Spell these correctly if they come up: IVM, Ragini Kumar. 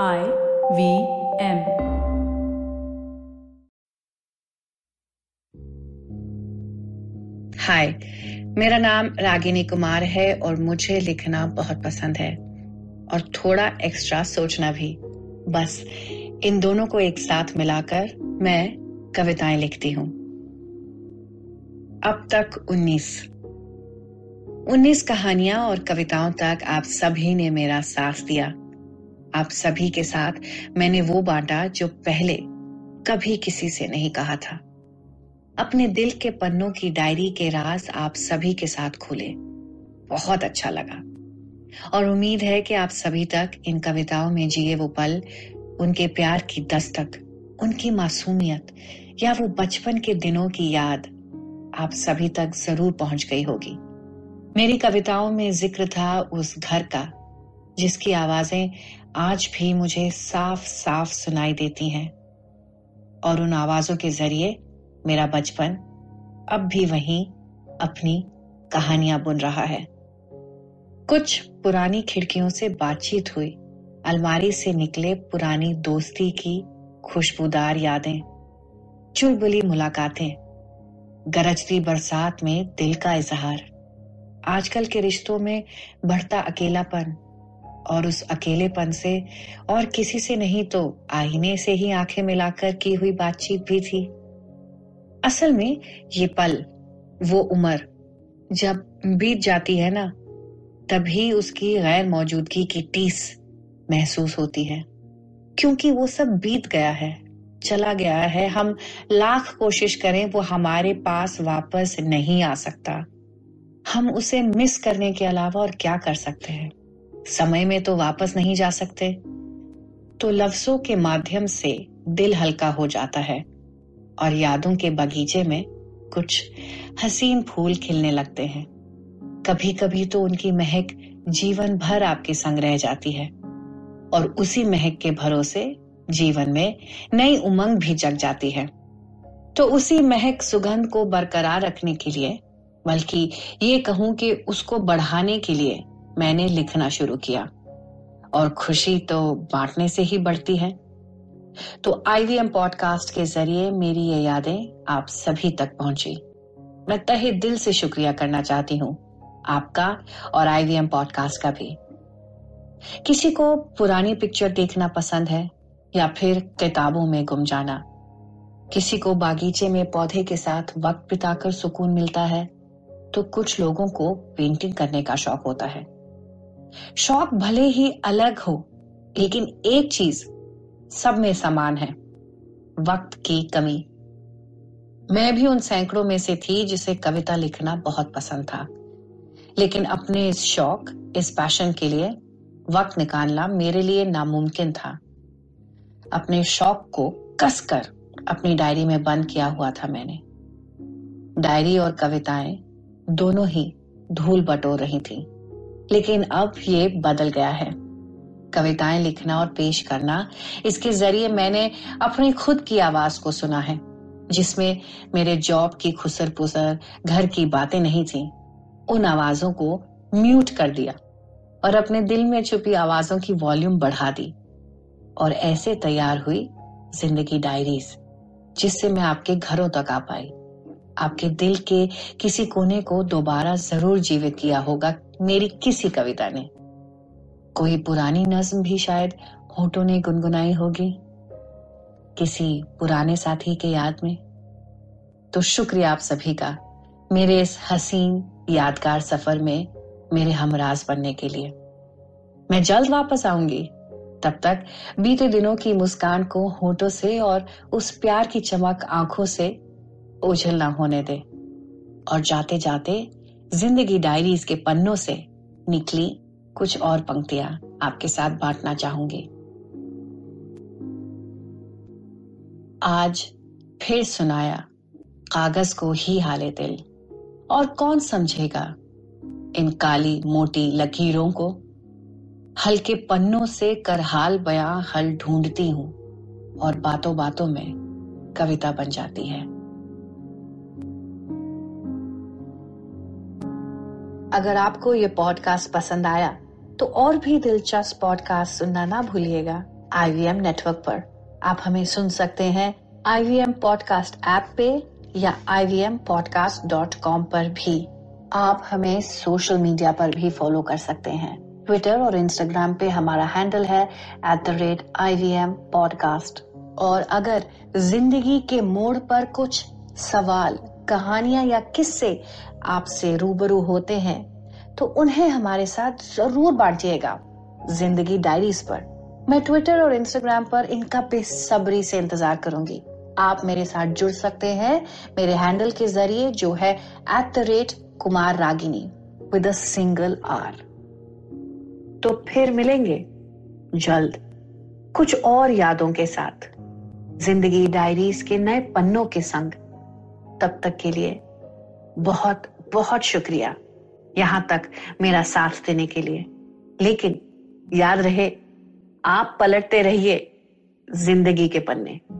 IVM हाय, मेरा नाम रागिनी कुमार है और मुझे लिखना बहुत पसंद है और थोड़ा एक्स्ट्रा सोचना भी। बस इन दोनों को एक साथ मिलाकर मैं कविताएं लिखती हूँ। अब तक 19 कहानियां और कविताओं तक आप सभी ने मेरा साथ दिया। आप सभी के साथ मैंने वो बांटा जो पहले कभी किसी से नहीं कहा था। अपने दिल के पन्नों की डायरी के राज आप सभी के साथ खोले। बहुत अच्छा लगा और उम्मीद है कि आप सभी तक इन कविताओं में जिए वो पल, उनके प्यार की दस्तक, उनकी मासूमियत या वो बचपन के दिनों की याद आप सभी तक जरूर पहुंच गई होगी। मेरी कविताओं में जिक्र था उस घर का जिसकी आवाजें आज भी मुझे साफ साफ सुनाई देती हैं और उन आवाजों के जरिए मेरा बचपन अब भी वहीं अपनी कहानियां बुन रहा है। कुछ पुरानी खिड़कियों से बातचीत हुई, अलमारी से निकले पुरानी दोस्ती की खुशबूदार यादें, चुलबुली मुलाकातें, गरजती बरसात में दिल का इजहार, आजकल के रिश्तों में बढ़ता अकेलापन और उस अकेलेपन से और किसी से नहीं तो आईने से ही आंखें मिलाकर की हुई बातचीत भी थी। असल में ये पल, वो उम्र जब बीत जाती है ना, तभी उसकी गैर मौजूदगी की टीस महसूस होती है, क्योंकि वो सब बीत गया है, चला गया है। हम लाख कोशिश करें वो हमारे पास वापस नहीं आ सकता। हम उसे मिस करने के अलावा और क्या कर सकते हैं? समय में तो वापस नहीं जा सकते। तो लफ्जों के माध्यम से दिल हल्का हो जाता है और यादों के बगीचे में कुछ हसीन फूल खिलने लगते हैं। कभी कभी तो उनकी महक जीवन भर आपके संग रह जाती है और उसी महक के भरोसे जीवन में नई उमंग भी जग जाती है। तो उसी महक सुगंध को बरकरार रखने के लिए, बल्कि ये कहूं कि उसको बढ़ाने के लिए मैंने लिखना शुरू किया और खुशी तो बांटने से ही बढ़ती है। तो IVM पॉडकास्ट के जरिए मेरी ये यादें आप सभी तक पहुंची। मैं तहे दिल से शुक्रिया करना चाहती हूं आपका और IVM पॉडकास्ट का भी। किसी को पुरानी पिक्चर देखना पसंद है या फिर किताबों में गुम जाना, किसी को बागीचे में पौधे के साथ वक्त बिताकर सुकून मिलता है, तो कुछ लोगों को पेंटिंग करने का शौक होता है। शौक भले ही अलग हो, लेकिन एक चीज सब में समान है, वक्त की कमी। मैं भी उन सैकड़ों में से थी जिसे कविता लिखना बहुत पसंद था, लेकिन अपने इस शौक, इस पैशन के लिए वक्त निकालना मेरे लिए नामुमकिन था। अपने शौक को कसकर अपनी डायरी में बंद किया हुआ था मैंने। डायरी और कविताएं दोनों ही धूल बटोर रही थी, लेकिन अब ये बदल गया है। कविताएं लिखना और पेश करना, इसके जरिए मैंने अपनी खुद की आवाज को सुना है, जिसमें मेरे जॉब की खुसर पुसर, घर की बातें नहीं थी। उन आवाजों को म्यूट कर दिया और अपने दिल में छुपी आवाजों की वॉल्यूम बढ़ा दी और ऐसे तैयार हुई जिंदगी डायरीज, जिससे मैं आपके घरों तक आ पाई। आपके दिल के किसी कोने को दोबारा जरूर जीवित किया होगा मेरी किसी कविता ने। कोई पुरानी नज्म भी शायद होठों ने गुनगुनाई होगी, किसी पुराने साथी के याद में। तो शुक्रिया आप सभी का मेरे इस हसीन यादगार सफर में मेरे हमराज बनने के लिए। मैं जल्द वापस आऊंगी। तब तक बीते दिनों की मुस्कान को होठों से और उस प्यार की चमक आंखों से ओझल ना होने दे। और जाते जाते जिंदगी डायरीज के पन्नों से निकली कुछ और पंक्तियां आपके साथ बांटना चाहूंगी। आज फिर सुनाया कागज को ही हाले दिल, और कौन समझेगा इन काली मोटी लकीरों को। हल्के पन्नों से करहाल बयां हल ढूंढती हूं और बातों बातों में कविता बन जाती है। अगर आपको ये पॉडकास्ट पसंद आया तो और भी दिलचस्प पॉडकास्ट सुनना ना भूलिएगा। IVM नेटवर्क पर। आप हमें सुन सकते हैं IVM पॉडकास्ट ऐप पे या ivmpodcast.com पर भी। आप हमें सोशल मीडिया पर भी फॉलो कर सकते हैं। ट्विटर और इंस्टाग्राम पे हमारा हैंडल है @IVM Podcast। और अगर जिंदगी के मोड़ पर कुछ सवाल, कहानियां या किस्से आपसे रूबरू होते हैं तो उन्हें हमारे साथ जरूर बांटिएगा जिंदगी डायरीज पर। मैं ट्विटर और इंस्टाग्राम पर इनका बेसब्री से इंतजार करूंगी। आप मेरे साथ जुड़ सकते हैं मेरे हैंडल के जरिए जो है @KumarRagini with a single R। तो फिर मिलेंगे जल्द कुछ और यादों के साथ, जिंदगी डायरीज के नए पन्नों के संग। तब तक के लिए बहुत बहुत शुक्रिया यहां तक मेरा साथ देने के लिए। लेकिन याद रहे, आप पलटते रहिए जिंदगी के पन्ने।